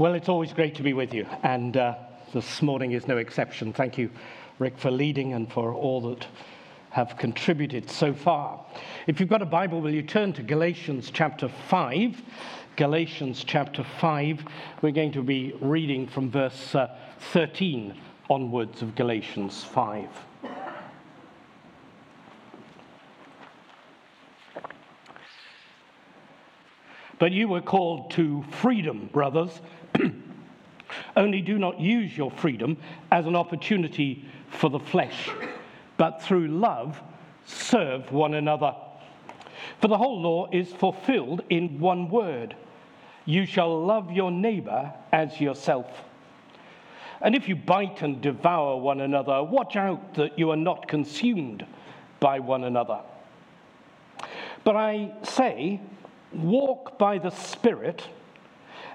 Well, it's always great to be with you, and this morning is no exception. Thank you, Rick, for leading and for all that have contributed so far. If you've got a Bible, will you turn to Galatians chapter 5? Galatians chapter 5, we're going to be reading from verse 13 onwards of Galatians 5. But you were called to freedom, brothers. Only do not use your freedom as an opportunity for the flesh, but through love serve one another. For the whole law is fulfilled in one word: you shall love your neighbor as yourself. And if you bite and devour one another, watch out that you are not consumed by one another. But I say, walk by the Spirit,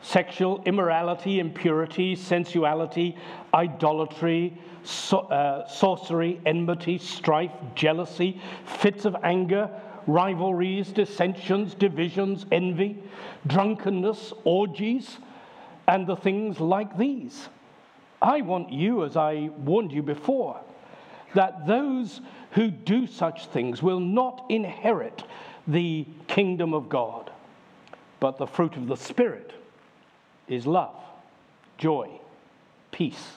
sexual immorality, impurity, sensuality, idolatry, sorcery, enmity, strife, jealousy, fits of anger, rivalries, dissensions, divisions, envy, drunkenness, orgies, and the things like these. I want you, as I warned you before, that those who do such things will not inherit the kingdom of God. But the fruit of the Spirit is love, joy, peace,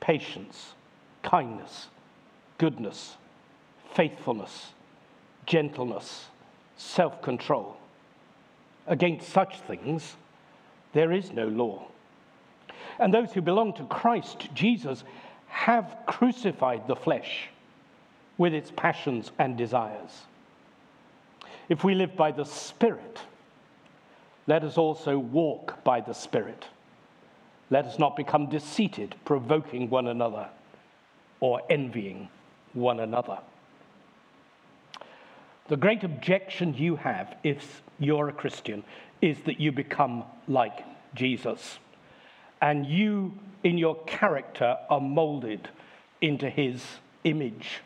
patience, kindness, goodness, faithfulness, gentleness, self-control. Against such things there is no law. And those who belong to Christ Jesus have crucified the flesh with its passions and desires. If we live by the Spirit, let us also walk by the Spirit. Let us not become conceited, provoking one another or envying one another. The great objection you have, if you're a Christian, is that you become like Jesus, and you, in your character, are molded into his image.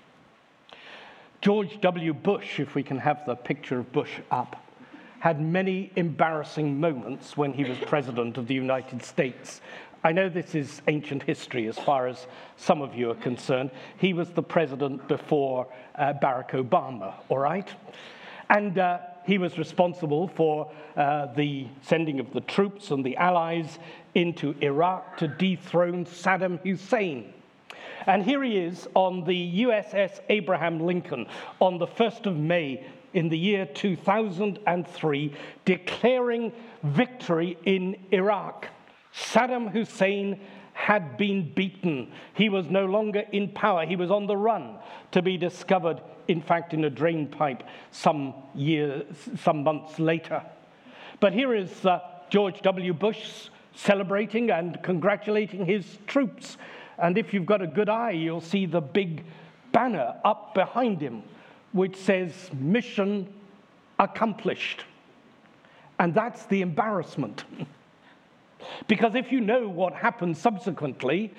George W. Bush, if we can have the picture of Bush up, had many embarrassing moments when he was president of the United States. I know this is ancient history as far as some of you are concerned. He was the president before Barack Obama, all right? And he was responsible for the sending of the troops and the allies into Iraq to dethrone Saddam Hussein. And here he is on the USS Abraham Lincoln on the 1st of May in the year 2003, declaring victory in Iraq. Saddam Hussein had been beaten. He was no longer in power. He was on the run, to be discovered, in fact, in a drain pipe some months later. But here is George W. Bush celebrating and congratulating his troops. And if you've got a good eye, you'll see the big banner up behind him, which says, "Mission accomplished." And that's the embarrassment. Because if you know what happened subsequently,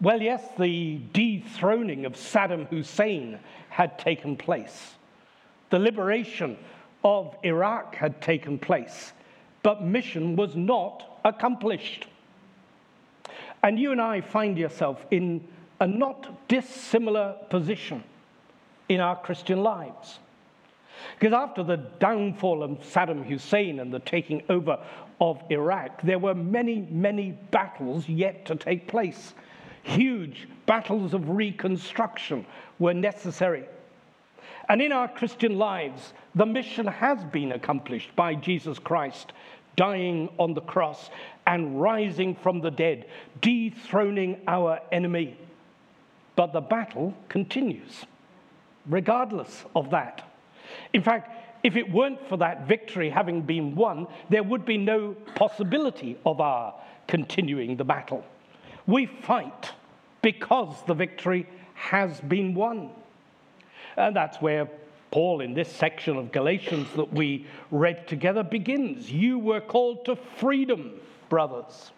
well, yes, the dethroning of Saddam Hussein had taken place. The liberation of Iraq had taken place. But mission was not accomplished. And you and I find yourself in a not dissimilar position in our Christian lives. Because after the downfall of Saddam Hussein and the taking over of Iraq, there were many, many battles yet to take place. Huge battles of reconstruction were necessary. And in our Christian lives, the mission has been accomplished by Jesus Christ, dying on the cross and rising from the dead, dethroning our enemy. But the battle continues, regardless of that. In fact, if it weren't for that victory having been won, there would be no possibility of our continuing the battle. We fight because the victory has been won. And that's where Paul, in this section of Galatians that we read together, begins. You were called to freedom, brothers.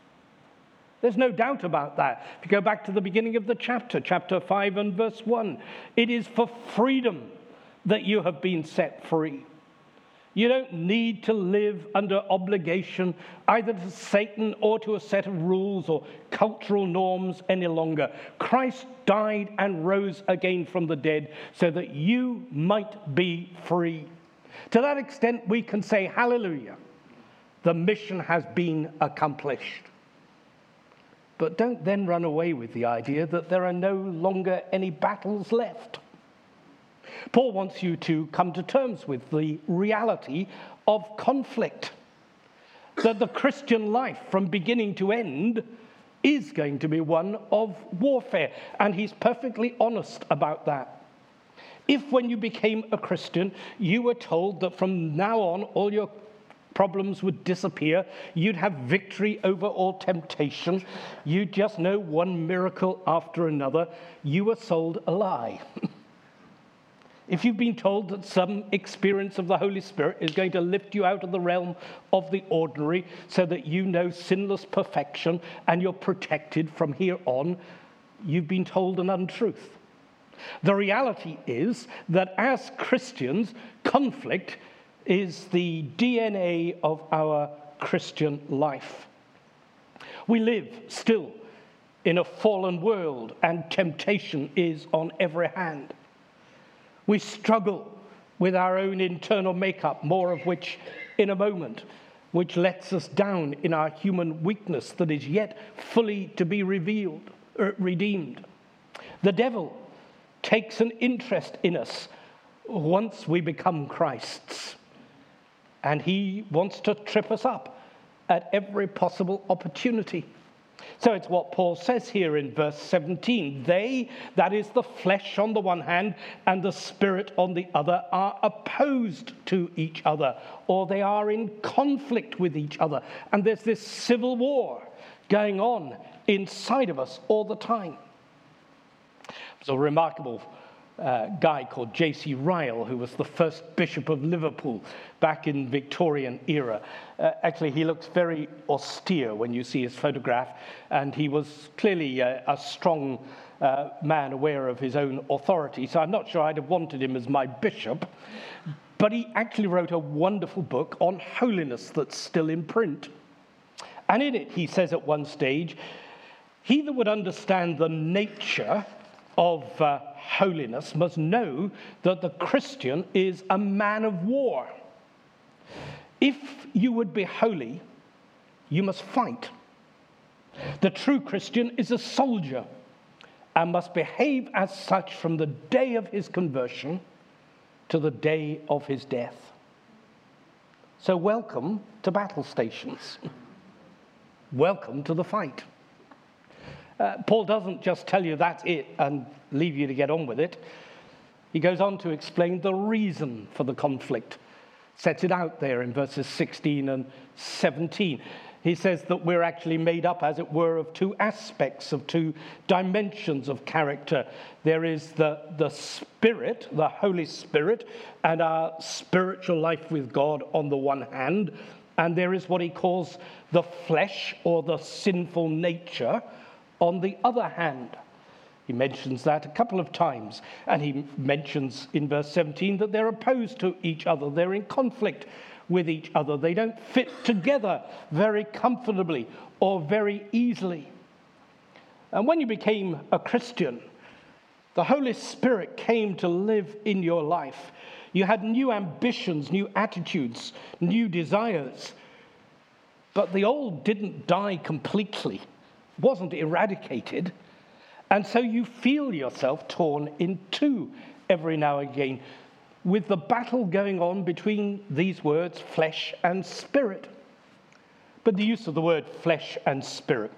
There's no doubt about that. If you go back to the beginning of the chapter, chapter 5 and verse 1, it is for freedom that you have been set free. You don't need to live under obligation either to Satan or to a set of rules or cultural norms any longer. Christ died and rose again from the dead so that you might be free. To that extent, we can say, hallelujah, the mission has been accomplished. But don't then run away with the idea that there are no longer any battles left. Paul wants you to come to terms with the reality of conflict, that the Christian life from beginning to end is going to be one of warfare, and he's perfectly honest about that. If when you became a Christian, you were told that from now on all your problems would disappear, you'd have victory over all temptation, you just know one miracle after another, you were sold a lie. If you've been told that some experience of the Holy Spirit is going to lift you out of the realm of the ordinary so that you know sinless perfection and you're protected from here on, you've been told an untruth. The reality is that as Christians, conflict is the DNA of our Christian life. We live still in a fallen world, and temptation is on every hand. We struggle with our own internal makeup, more of which in a moment, which lets us down in our human weakness that is yet fully to be revealed, redeemed. The devil takes an interest in us once we become Christ's, and he wants to trip us up at every possible opportunity. So it's what Paul says here in verse 17. They, that is the flesh on the one hand and the spirit on the other, are opposed to each other, or they are in conflict with each other. And there's this civil war going on inside of us all the time. There's a remarkable guy called J.C. Ryle, who was the first bishop of Liverpool back in Victorian era. Actually, he looks very austere when you see his photograph, and he was clearly a strong man aware of his own authority, so I'm not sure I'd have wanted him as my bishop. But he actually wrote a wonderful book on holiness that's still in print. And in it, he says at one stage, he that would understand the nature of holiness must know that the Christian is a man of war. If you would be holy, you must fight. The true Christian is a soldier and must behave as such from the day of his conversion to the day of his death. So welcome to battle stations. Welcome to the fight. Paul doesn't just tell you that's it and leave you to get on with it. He goes on to explain the reason for the conflict, sets it out there in verses 16 and 17. He says that we're actually made up, as it were, of two aspects, of two dimensions of character. There is the Spirit, the Holy Spirit, and our spiritual life with God on the one hand, and there is what he calls the flesh or the sinful nature on the other hand. He mentions that a couple of times, and he mentions in verse 17 that they're opposed to each other, they're in conflict with each other, they don't fit together very comfortably or very easily. And when you became a Christian, the Holy Spirit came to live in your life. You had new ambitions, new attitudes, new desires, but the old didn't die completely, wasn't eradicated, and so you feel yourself torn in two every now and again, with the battle going on between these words, flesh and spirit. But the use of the word flesh and spirit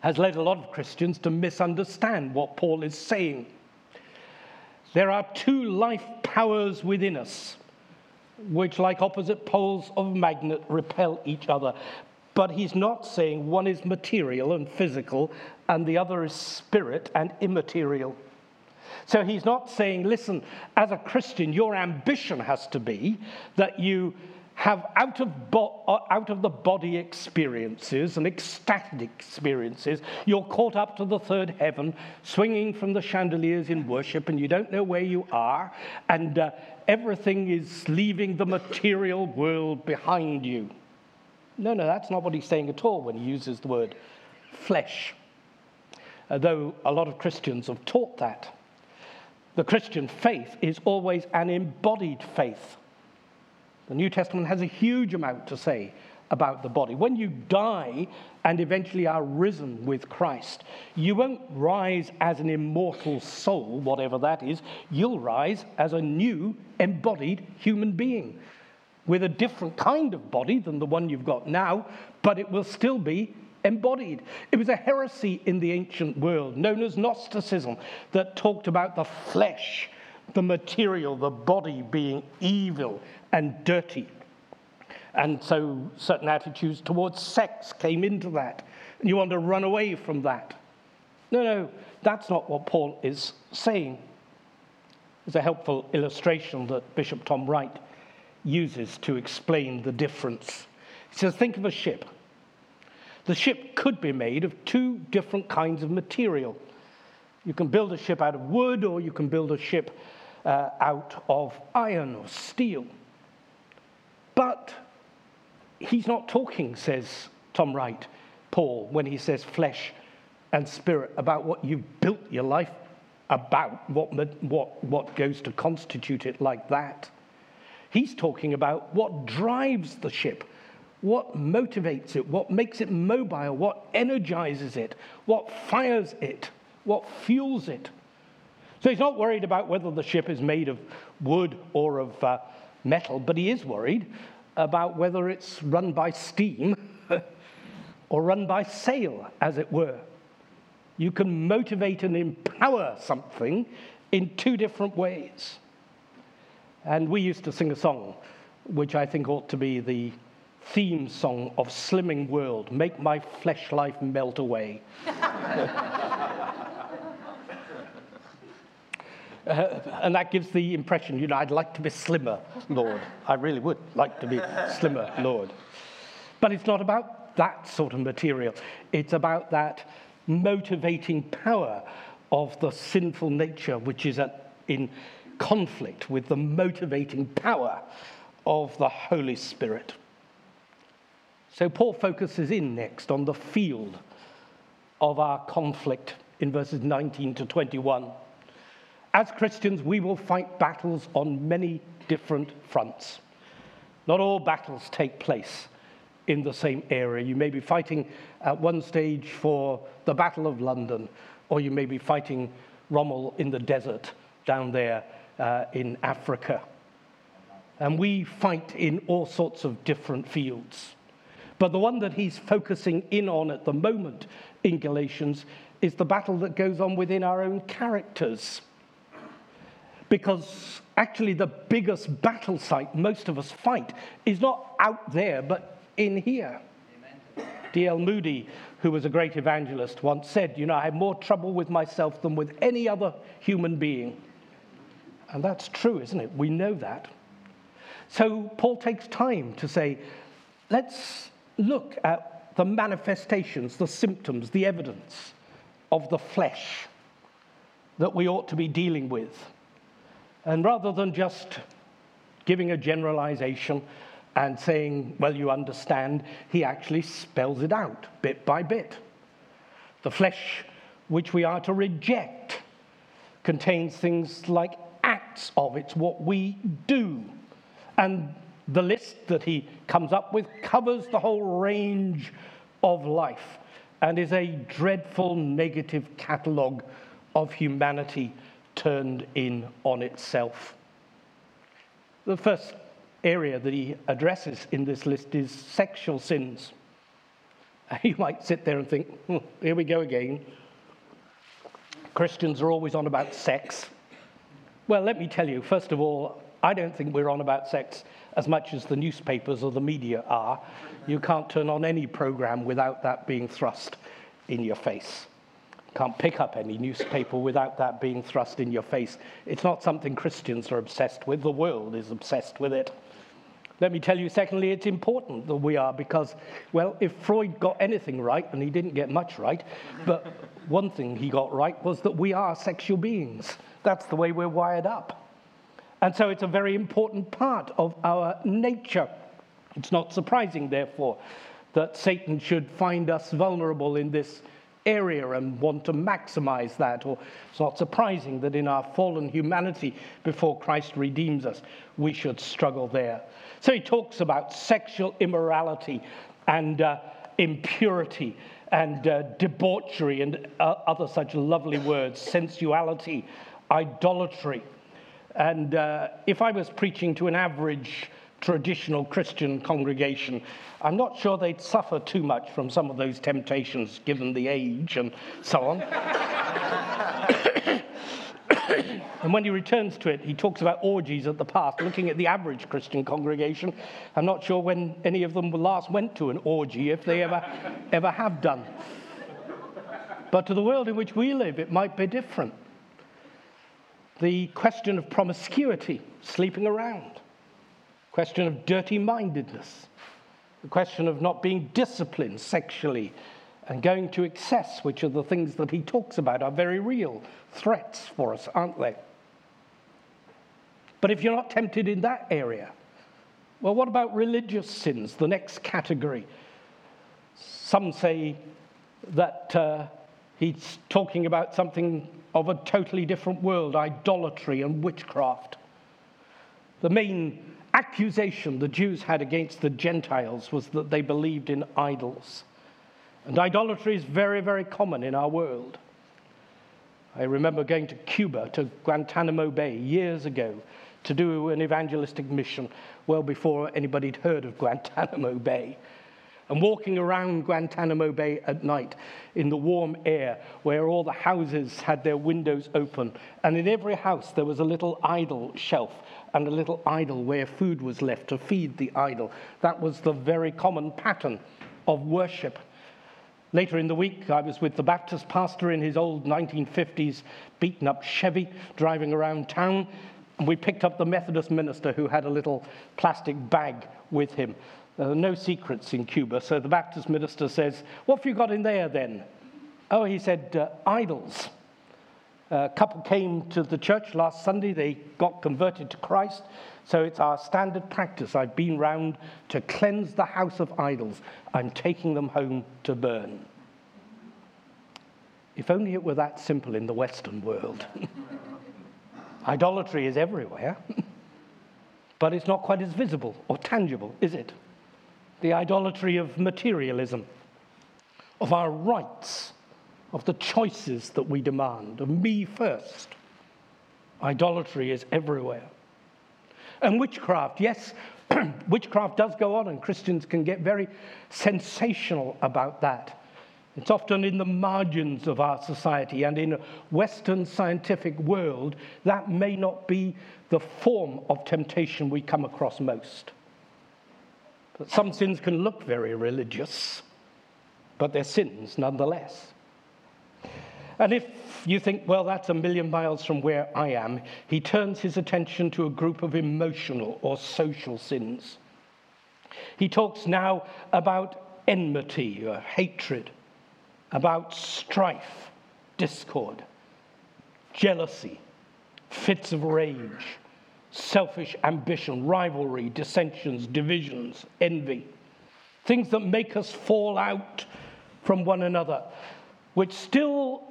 has led a lot of Christians to misunderstand what Paul is saying. There are two life powers within us, which, like opposite poles of a magnet, repel each other. But he's not saying one is material and physical and the other is spirit and immaterial. So he's not saying, listen, as a Christian, your ambition has to be that you have out of the body experiences and ecstatic experiences. You're caught up to the third heaven, swinging from the chandeliers in worship, and you don't know where you are, and everything is leaving the material world behind you. No, that's not what he's saying at all when he uses the word flesh, though a lot of Christians have taught that. The Christian faith is always an embodied faith. The New Testament has a huge amount to say about the body. When you die and eventually are risen with Christ, you won't rise as an immortal soul, whatever that is. You'll rise as a new embodied human being with a different kind of body than the one you've got now, but it will still be embodied. It was a heresy in the ancient world known as Gnosticism that talked about the flesh, the material, the body being evil and dirty. And so certain attitudes towards sex came into that. And you want to run away from that. No, that's not what Paul is saying. There's a helpful illustration that Bishop Tom Wright uses to explain the difference. He says, think of a ship. The ship could be made of two different kinds of material. You can build a ship out of wood, or you can build a ship out of iron or steel. But he's not talking, says Tom Wright, Paul, when he says flesh and spirit, about what you've built your life about, what goes to constitute it like that. He's talking about what drives the ship, what motivates it, what makes it mobile, what energizes it, what fires it, what fuels it. So he's not worried about whether the ship is made of wood or of metal, but he is worried about whether it's run by steam or run by sail, as it were. You can motivate and empower something in two different ways. And we used to sing a song, which I think ought to be the theme song of Slimming World, Make My Flesh Life Melt Away. And that gives the impression, I'd like to be slimmer, Lord. I really would like to be slimmer, Lord. But it's not about that sort of material. It's about that motivating power of the sinful nature, which is in conflict with the motivating power of the Holy Spirit. So Paul focuses in next on the field of our conflict in verses 19 to 21. As Christians, we will fight battles on many different fronts. Not all battles take place in the same area. You may be fighting at one stage for the Battle of London, or you may be fighting Rommel in the desert down there in Africa. And we fight in all sorts of different fields. But the one that he's focusing in on at the moment in Galatians is the battle that goes on within our own characters. Because actually the biggest battle site most of us fight is not out there, but in here. D.L. Moody, who was a great evangelist, once said, I have more trouble with myself than with any other human being. And that's true, isn't it? We know that. So Paul takes time to say, let's look at the manifestations, the symptoms, the evidence of the flesh that we ought to be dealing with. And rather than just giving a generalization and saying, well, you understand, he actually spells it out bit by bit. The flesh, which we are to reject, contains things like acts of, it's what we do. And the list that he comes up with covers the whole range of life and is a dreadful negative catalogue of humanity turned in on itself. The first area that he addresses in this list is sexual sins. You might sit there and think, here we go again. Christians are always on about sex. Well, let me tell you, first of all, I don't think we're on about sex as much as the newspapers or the media are. You can't turn on any program without that being thrust in your face. Can't pick up any newspaper without that being thrust in your face. It's not something Christians are obsessed with. The world is obsessed with it. Let me tell you, secondly, it's important that we are, because, well, if Freud got anything right, and he didn't get much right, but one thing he got right was that we are sexual beings. That's the way we're wired up. And so it's a very important part of our nature. It's not surprising, therefore, that Satan should find us vulnerable in this area and want to maximize that. Or it's not surprising that in our fallen humanity, before Christ redeems us, we should struggle there. So he talks about sexual immorality and impurity and debauchery and other such lovely words, sensuality, idolatry. And if I was preaching to an average traditional Christian congregation, I'm not sure they'd suffer too much from some of those temptations, given the age and so on. And when he returns to it, he talks about orgies at the past. Looking at the average Christian congregation, I'm not sure when any of them last went to an orgy, if they ever have done. But to the world in which we live, it might be different. The question of promiscuity, sleeping around. The question of dirty-mindedness, the question of not being disciplined sexually and going to excess, which are the things that he talks about, are very real threats for us, aren't they? But if you're not tempted in that area, well, what about religious sins, the next category? Some say that he's talking about something of a totally different world, idolatry and witchcraft. The main accusation the Jews had against the Gentiles was that they believed in idols. And idolatry is very, very common in our world. I remember going to Cuba, to Guantanamo Bay, years ago to do an evangelistic mission well before anybody had heard of Guantanamo Bay. And walking around Guantanamo Bay at night in the warm air where all the houses had their windows open. And in every house there was a little idol shelf and a little idol where food was left to feed the idol. That was the very common pattern of worship. Later in the week, I was with the Baptist pastor in his old 1950s beaten-up Chevy driving around town. And we picked up the Methodist minister who had a little plastic bag with him. There are no secrets in Cuba, so the Baptist minister says, "What have you got in there, then?" Oh, he said, "Idols. A couple came to the church last Sunday. They got converted to Christ, so it's our standard practice. I've been round to cleanse the house of idols. I'm taking them home to burn." If only it were that simple in the Western world. Idolatry is everywhere, but it's not quite as visible or tangible, is it? The idolatry of materialism, of our rights, of the choices that we demand, of me first. Idolatry is everywhere. And witchcraft, yes, witchcraft does go on, and Christians can get very sensational about that. It's often in the margins of our society, and in a Western scientific world, that may not be the form of temptation we come across most. But some sins can look very religious, but they're sins nonetheless. And if you think, well, that's a million miles from where I am, he turns his attention to a group of emotional or social sins. He talks now about enmity or hatred, about strife, discord, jealousy, fits of rage, selfish ambition, rivalry, dissensions, divisions, envy, things that make us fall out from one another, which still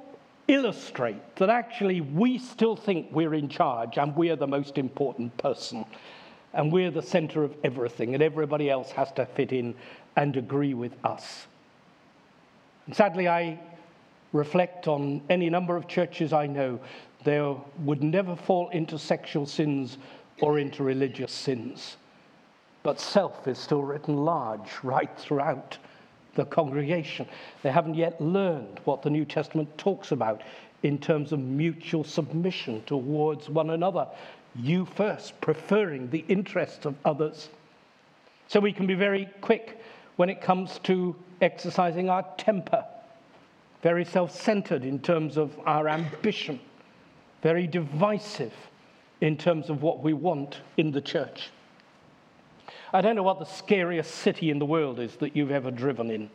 illustrate that actually we still think we're in charge and we're the most important person and we're the center of everything and everybody else has to fit in and agree with us. And sadly, I reflect on any number of churches I know. They would never fall into sexual sins or into religious sins. But self is still written large right throughout the congregation. They haven't yet learned what the New Testament talks about in terms of mutual submission towards one another. you first, preferring the interests of others. So we can be very quick when it comes to exercising our temper, very self-centered in terms of our ambition, very divisive in terms of what we want in the church. I don't know what the scariest city in the world is that you've ever driven in.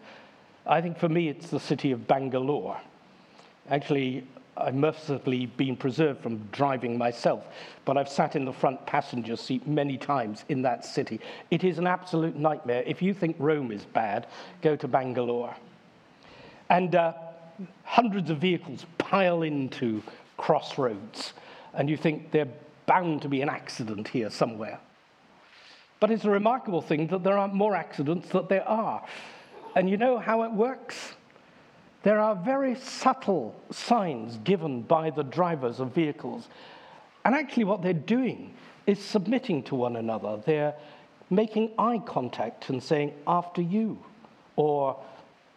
I think for me it's the city of Bangalore. Actually, I've mercifully been preserved from driving myself, but I've sat in the front passenger seat many times in that city. It is an absolute nightmare. If you think Rome is bad, go to Bangalore. And hundreds of vehicles pile into crossroads, and you think they're bound to be an accident here somewhere. But it's a remarkable thing that there aren't more accidents than there are. And you know how it works? There are very subtle signs given by the drivers of vehicles. And actually what they're doing is submitting to one another. They're making eye contact and saying, after you, or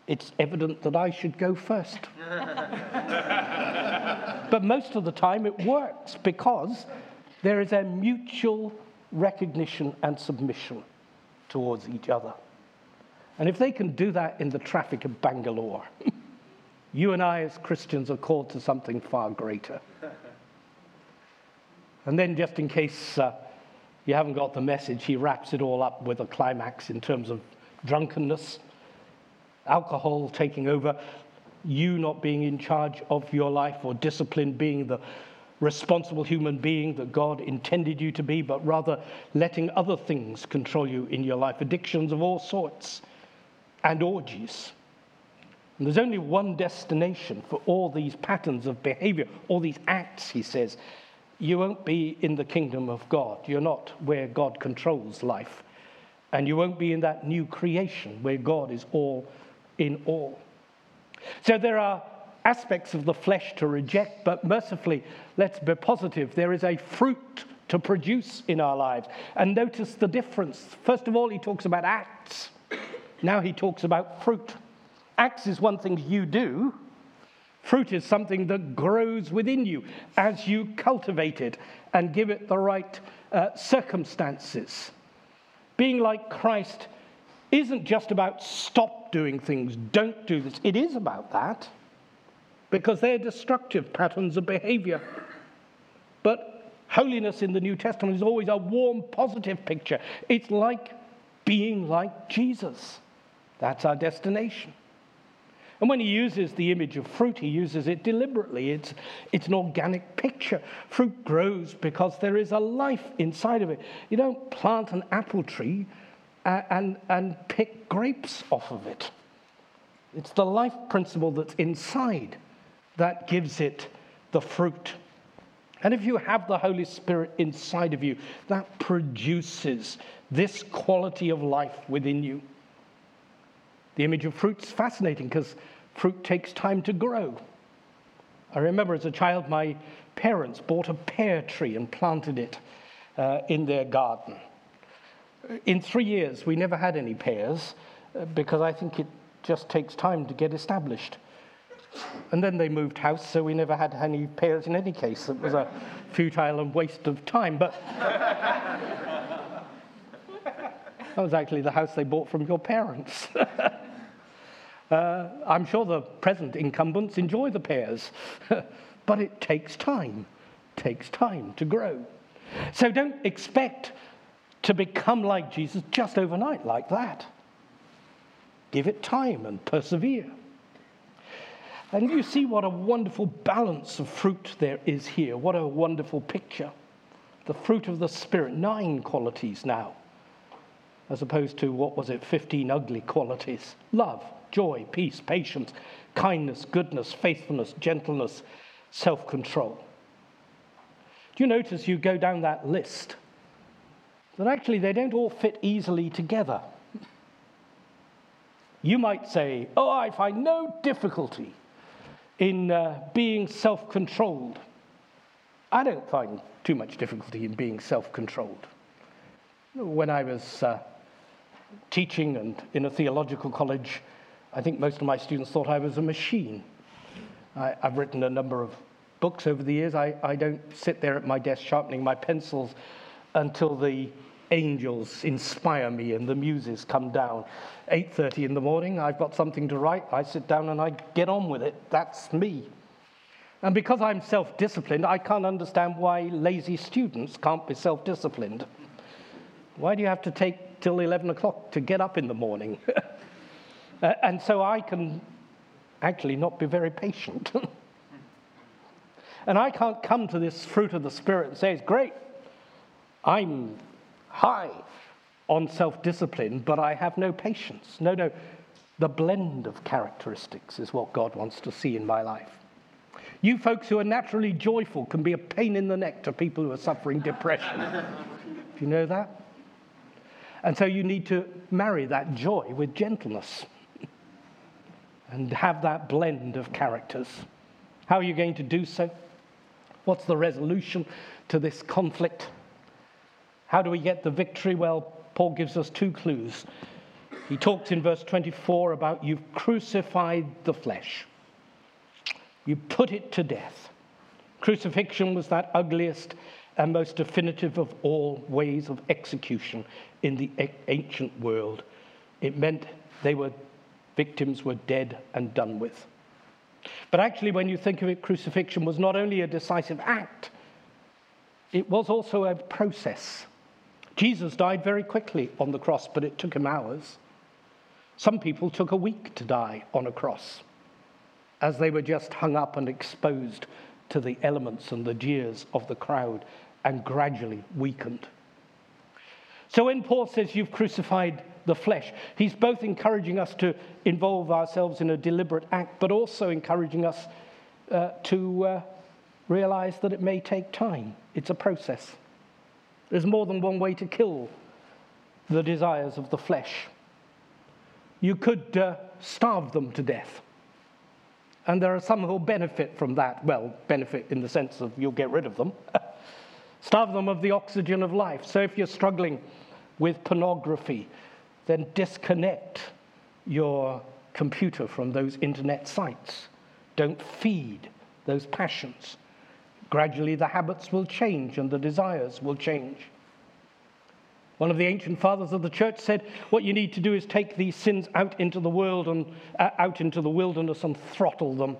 it's evident that I should go first. But most of the time it works because there is a mutual recognition and submission towards each other. And if they can do that in the traffic of Bangalore, you and I as Christians are called to something far greater. And then just in case you haven't got the message, he wraps it all up with a climax in terms of drunkenness, alcohol taking over, you not being in charge of your life or discipline, being the responsible human being that God intended you to be, but rather letting other things control you in your life, addictions of all sorts and orgies. And there's only one destination for all these patterns of behavior, all these acts, he says. You won't be in the kingdom of God. You're not where God controls life. And you won't be in that new creation where God is all in all. So there are aspects of the flesh to reject, but mercifully, let's be positive. There is a fruit to produce in our lives. And notice the difference. First of all, he talks about acts. Now he talks about fruit. Acts is one thing you do. Fruit is something that grows within you as you cultivate it and give it the right circumstances. Being like Christ isn't just about stop doing things, don't do this. It is about that, because they're destructive patterns of behavior. But holiness in the New Testament is always a warm, positive picture. It's like being like Jesus. That's our destination. And when he uses the image of fruit, he uses it deliberately. It's an organic picture. Fruit grows because there is a life inside of it. You don't plant an apple tree and pick grapes off of it. It's the life principle that's inside that gives it the fruit. And if you have the Holy Spirit inside of you, that produces this quality of life within you. The image of fruit's fascinating because fruit takes time to grow. I remember as a child, my parents bought a pear tree and planted it in their garden. In 3 years, we never had any pears because I think it just takes time to get established. And then they moved house, so we never had any pears in any case. It was a futile and waste of time. But that was actually the house they bought from your parents. I'm sure the present incumbents enjoy the pears, but it takes time to grow. So don't expect to become like Jesus just overnight like that. Give it time and persevere. And you see what a wonderful balance of fruit there is here. What a wonderful picture. The fruit of the Spirit, 9 qualities now, as opposed to, 15 ugly qualities. Love, joy, peace, patience, kindness, goodness, faithfulness, gentleness, self-control. Do you notice you go down that list that actually they don't all fit easily together? You might say, I find no difficulty in being self-controlled. I don't find too much difficulty in being self-controlled. When I was teaching and in a theological college, I think most of my students thought I was a machine. I've written a number of books over the years. I don't sit there at my desk sharpening my pencils until the angels inspire me and the muses come down. 8:30 in the morning, I've got something to write. I sit down and I get on with it. That's me. And because I'm self-disciplined, I can't understand why lazy students can't be self-disciplined. Why do you have to take till 11 o'clock to get up in the morning? And so I can actually not be very patient. And I can't come to this fruit of the Spirit and say, it's great, I'm high on self-discipline, but I have no patience. No. The blend of characteristics is what God wants to see in my life. You folks who are naturally joyful can be a pain in the neck to people who are suffering depression. Do you know that? And so you need to marry that joy with gentleness and have that blend of characters. How are you going to do so? What's the resolution to this conflict? How do we get the victory? Well, Paul gives us two clues. He talks in verse 24 about you've crucified the flesh. You put it to death. Crucifixion was that ugliest and most definitive of all ways of execution in the ancient world. It meant victims were dead and done with. But actually, when you think of it, crucifixion was not only a decisive act, it was also a process. Jesus died very quickly on the cross, but it took him hours. Some people took a week to die on a cross, as they were just hung up and exposed to the elements and the jeers of the crowd and gradually weakened. So when Paul says you've crucified the flesh, he's both encouraging us to involve ourselves in a deliberate act, but also encouraging us to realize that it may take time. It's a process. There's more than one way to kill the desires of the flesh. You could starve them to death. And there are some who will benefit from that. Well, benefit in the sense of you'll get rid of them. Starve them of the oxygen of life. So if you're struggling with pornography, then disconnect your computer from those internet sites. Don't feed those passions. Gradually the habits will change and the desires will change. One of the ancient fathers of the church said, what you need to do is take these sins out into the world and out into the wilderness and throttle them.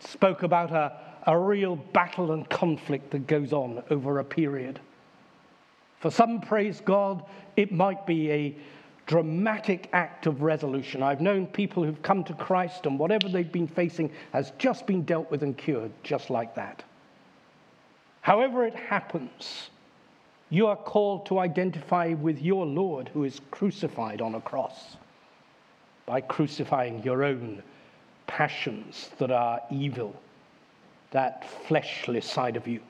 Spoke about a real battle and conflict that goes on over a period. For some, praise God, it might be a dramatic act of resolution. I've known people who've come to Christ and whatever they've been facing has just been dealt with and cured just like that. However it happens, you are called to identify with your Lord who is crucified on a cross by crucifying your own passions that are evil, that fleshly side of you.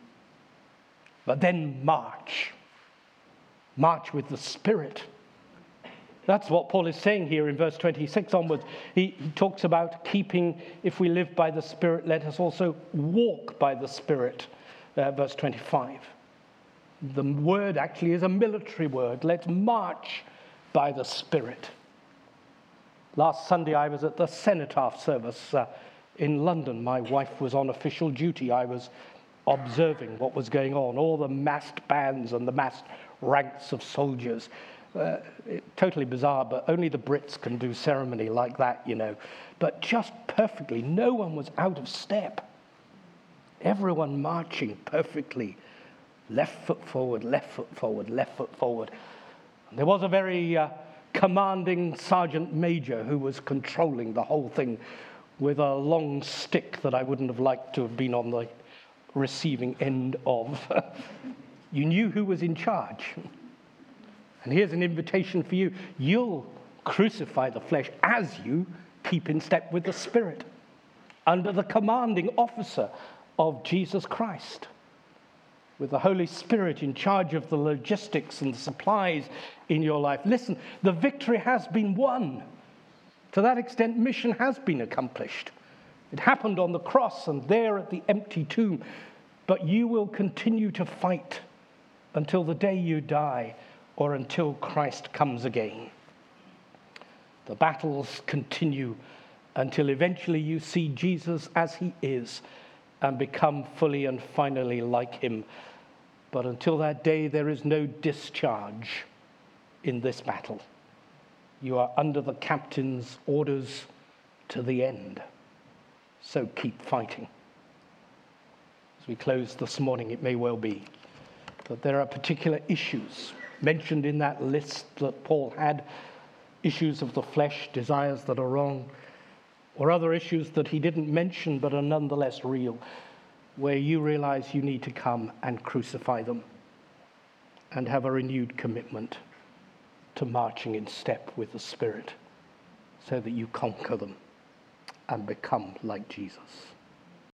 But then march. March with the Spirit. That's what Paul is saying here in verse 26 onwards. He talks about keeping, if we live by the Spirit, let us also walk by the Spirit, verse 25. The word actually is a military word. Let's march by the Spirit. Last Sunday, I was at the Cenotaph service in London. My wife was on official duty. I was observing what was going on, all the massed bands and the massed ranks of soldiers. Totally bizarre, but only the Brits can do ceremony like that, you know. But just perfectly, no one was out of step. Everyone marching perfectly. Left foot forward, left foot forward, left foot forward. There was a very commanding sergeant major who was controlling the whole thing with a long stick that I wouldn't have liked to have been on the receiving end of. You knew who was in charge. And here's an invitation for you. You'll crucify the flesh as you keep in step with the Spirit under the commanding officer of Jesus Christ, with the Holy Spirit in charge of the logistics and the supplies in your life. Listen, the victory has been won. To that extent, mission has been accomplished. It happened on the cross and there at the empty tomb. But you will continue to fight until the day you die or until Christ comes again. The battles continue until eventually you see Jesus as he is and become fully and finally like him. But until that day, there is no discharge in this battle. You are under the captain's orders to the end. So keep fighting. As we close this morning, it may well be that there are particular issues mentioned in that list that Paul had, issues of the flesh, desires that are wrong, or other issues that he didn't mention but are nonetheless real, where you realize you need to come and crucify them and have a renewed commitment to marching in step with the Spirit so that you conquer them and become like Jesus.